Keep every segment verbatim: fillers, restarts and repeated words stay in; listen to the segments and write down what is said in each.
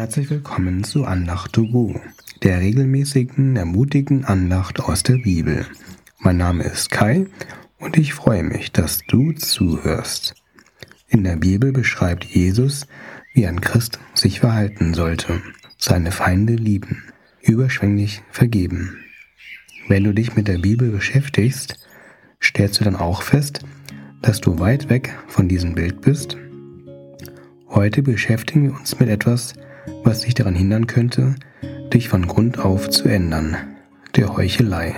Herzlich willkommen zu Andacht to go, der regelmäßigen, ermutigen Andacht aus der Bibel. Mein Name ist Kai und ich freue mich, dass du zuhörst. In der Bibel beschreibt Jesus, wie ein Christ sich verhalten sollte, seine Feinde lieben, überschwänglich vergeben. Wenn du dich mit der Bibel beschäftigst, stellst du dann auch fest, dass du weit weg von diesem Bild bist. Heute beschäftigen wir uns mit etwas, was dich daran hindern könnte, dich von Grund auf zu ändern, der Heuchelei.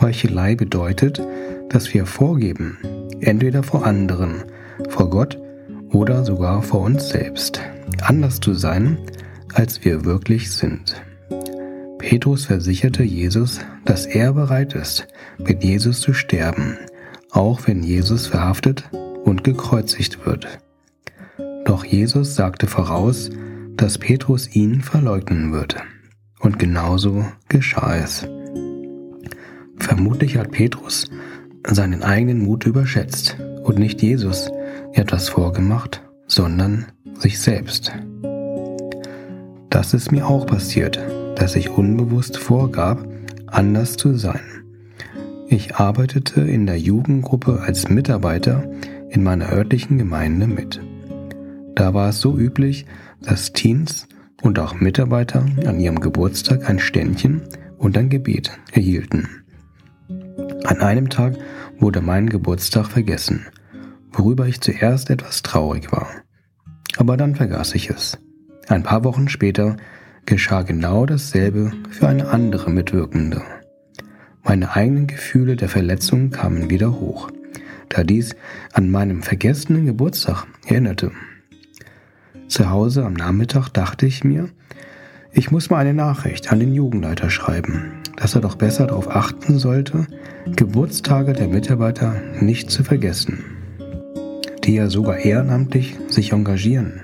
Heuchelei bedeutet, dass wir vorgeben, entweder vor anderen, vor Gott oder sogar vor uns selbst, anders zu sein, als wir wirklich sind. Petrus versicherte Jesus, dass er bereit ist, mit Jesus zu sterben, auch wenn Jesus verhaftet und gekreuzigt wird. Doch Jesus sagte voraus, dass Petrus ihn verleugnen wird. Und genauso geschah es. Vermutlich hat Petrus seinen eigenen Mut überschätzt und nicht Jesus etwas vorgemacht, sondern sich selbst. Das ist mir auch passiert, dass ich unbewusst vorgab, anders zu sein. Ich arbeitete in der Jugendgruppe als Mitarbeiter in meiner örtlichen Gemeinde mit. Da war es so üblich, dass Teens und auch Mitarbeiter an ihrem Geburtstag ein Ständchen und ein Gebet erhielten. An einem Tag wurde mein Geburtstag vergessen, worüber ich zuerst etwas traurig war. Aber dann vergaß ich es. Ein paar Wochen später geschah genau dasselbe für eine andere Mitwirkende. Meine eigenen Gefühle der Verletzung kamen wieder hoch, da dies an meinem vergessenen Geburtstag erinnerte. Zu Hause am Nachmittag dachte ich mir, ich muss mal eine Nachricht an den Jugendleiter schreiben, dass er doch besser darauf achten sollte, Geburtstage der Mitarbeiter nicht zu vergessen, die ja sogar ehrenamtlich sich engagieren.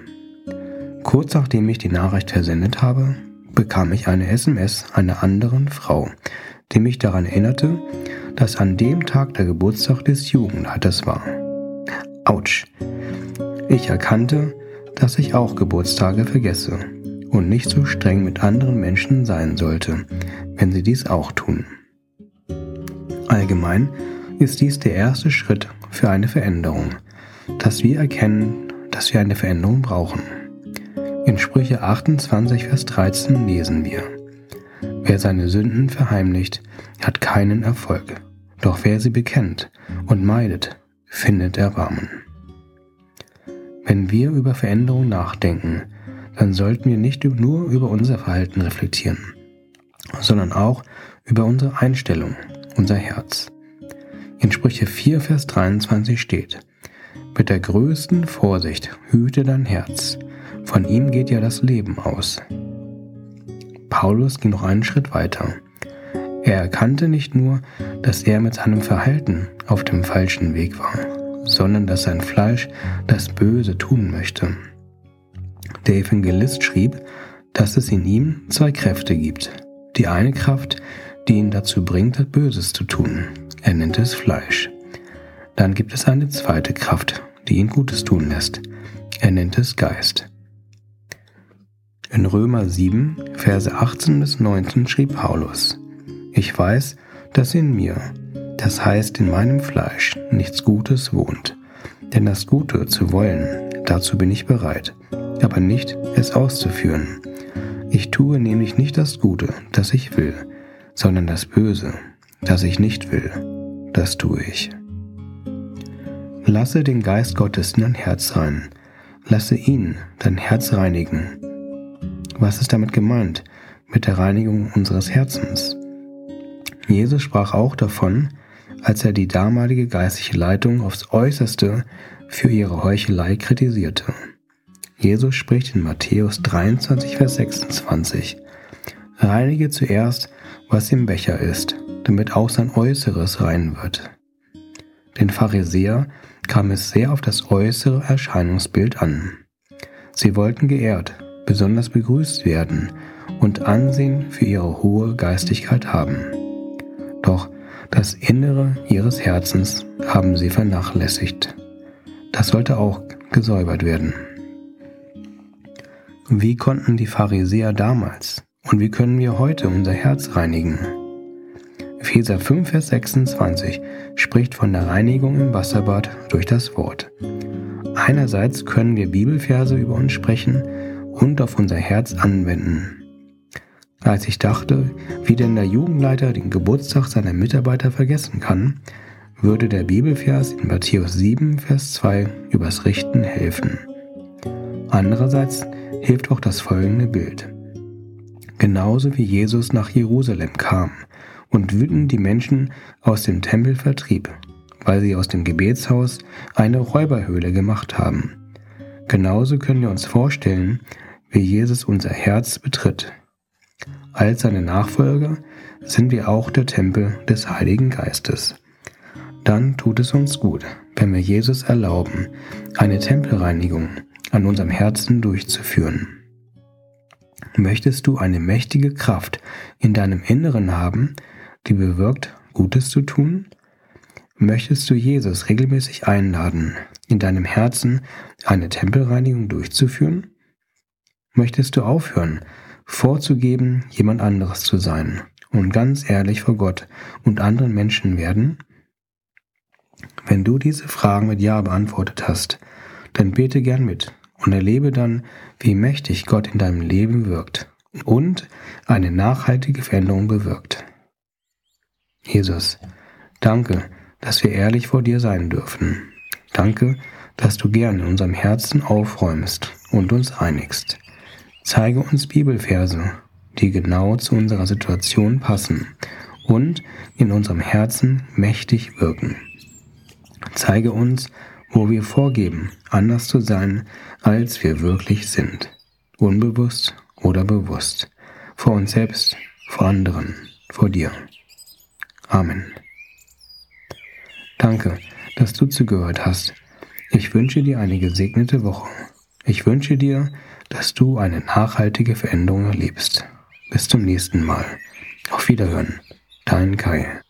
Kurz nachdem ich die Nachricht versendet habe, bekam ich eine S M S einer anderen Frau, die mich daran erinnerte, dass an dem Tag der Geburtstag des Jugendleiters war. Autsch! Ich erkannte, dass ich auch Geburtstage vergesse und nicht so streng mit anderen Menschen sein sollte, wenn sie dies auch tun. Allgemein ist dies der erste Schritt für eine Veränderung, dass wir erkennen, dass wir eine Veränderung brauchen. In Sprüche achtundzwanzig, Vers dreizehn lesen wir: Wer seine Sünden verheimlicht, hat keinen Erfolg, doch wer sie bekennt und meidet, findet Erbarmen. Wenn wir über Veränderung nachdenken, dann sollten wir nicht nur über unser Verhalten reflektieren, sondern auch über unsere Einstellung, unser Herz. In Sprüche vier, Vers dreiundzwanzig steht: Mit der größten Vorsicht hüte dein Herz, von ihm geht ja das Leben aus. Paulus ging noch einen Schritt weiter. Er erkannte nicht nur, dass er mit seinem Verhalten auf dem falschen Weg war, sondern dass sein Fleisch das Böse tun möchte. Der Evangelist schrieb, dass es in ihm zwei Kräfte gibt. Die eine Kraft, die ihn dazu bringt, das Böses zu tun. Er nennt es Fleisch. Dann gibt es eine zweite Kraft, die ihn Gutes tun lässt. Er nennt es Geist. In Römer sieben, Verse achtzehn bis neunzehn schrieb Paulus: Ich weiß, dass in mir, das heißt in meinem Fleisch, nichts Gutes wohnt. Denn das Gute zu wollen, dazu bin ich bereit, aber nicht, es auszuführen. Ich tue nämlich nicht das Gute, das ich will, sondern das Böse, das ich nicht will, das tue ich. Lasse den Geist Gottes in dein Herz rein. Lasse ihn dein Herz reinigen. Was ist damit gemeint, mit der Reinigung unseres Herzens? Jesus sprach auch davon, als er die damalige geistliche Leitung aufs Äußerste für ihre Heuchelei kritisierte. Jesus spricht in Matthäus dreiundzwanzig, Vers sechsundzwanzig: Reinige zuerst, was im Becher ist, damit auch sein Äußeres rein wird. Den Pharisäer kam es sehr auf das äußere Erscheinungsbild an. Sie wollten geehrt, besonders begrüßt werden und Ansehen für ihre hohe Geistigkeit haben. Doch das Innere ihres Herzens haben sie vernachlässigt. Das sollte auch gesäubert werden. Wie konnten die Pharisäer damals und wie können wir heute unser Herz reinigen? Epheser fünf, Vers sechsundzwanzig spricht von der Reinigung im Wasserbad durch das Wort. Einerseits können wir Bibelverse über uns sprechen und auf unser Herz anwenden. Als ich dachte, wie denn der Jugendleiter den Geburtstag seiner Mitarbeiter vergessen kann, würde der Bibelvers in Matthäus sieben, Vers zwei übers Richten helfen. Andererseits hilft auch das folgende Bild. Genauso wie Jesus nach Jerusalem kam und wütend die Menschen aus dem Tempel vertrieb, weil sie aus dem Gebetshaus eine Räuberhöhle gemacht haben. Genauso können wir uns vorstellen, wie Jesus unser Herz betritt. Als seine Nachfolger sind wir auch der Tempel des Heiligen Geistes. Dann tut es uns gut, wenn wir Jesus erlauben, eine Tempelreinigung an unserem Herzen durchzuführen. Möchtest du eine mächtige Kraft in deinem Inneren haben, die bewirkt, Gutes zu tun? Möchtest du Jesus regelmäßig einladen, in deinem Herzen eine Tempelreinigung durchzuführen? Möchtest du aufhören, vorzugeben, jemand anderes zu sein und ganz ehrlich vor Gott und anderen Menschen werden? Wenn du diese Fragen mit Ja beantwortet hast, dann bete gern mit und erlebe dann, wie mächtig Gott in deinem Leben wirkt und eine nachhaltige Veränderung bewirkt. Jesus, danke, dass wir ehrlich vor dir sein dürfen. Danke, dass du gern in unserem Herzen aufräumst und uns reinigst. Zeige uns Bibelverse, die genau zu unserer Situation passen und in unserem Herzen mächtig wirken. Zeige uns, wo wir vorgeben, anders zu sein, als wir wirklich sind, unbewusst oder bewusst, vor uns selbst, vor anderen, vor dir. Amen. Danke, dass du zugehört hast. Ich wünsche dir eine gesegnete Woche. Ich wünsche dir, dass du eine nachhaltige Veränderung erlebst. Bis zum nächsten Mal. Auf Wiederhören. Dein Kai.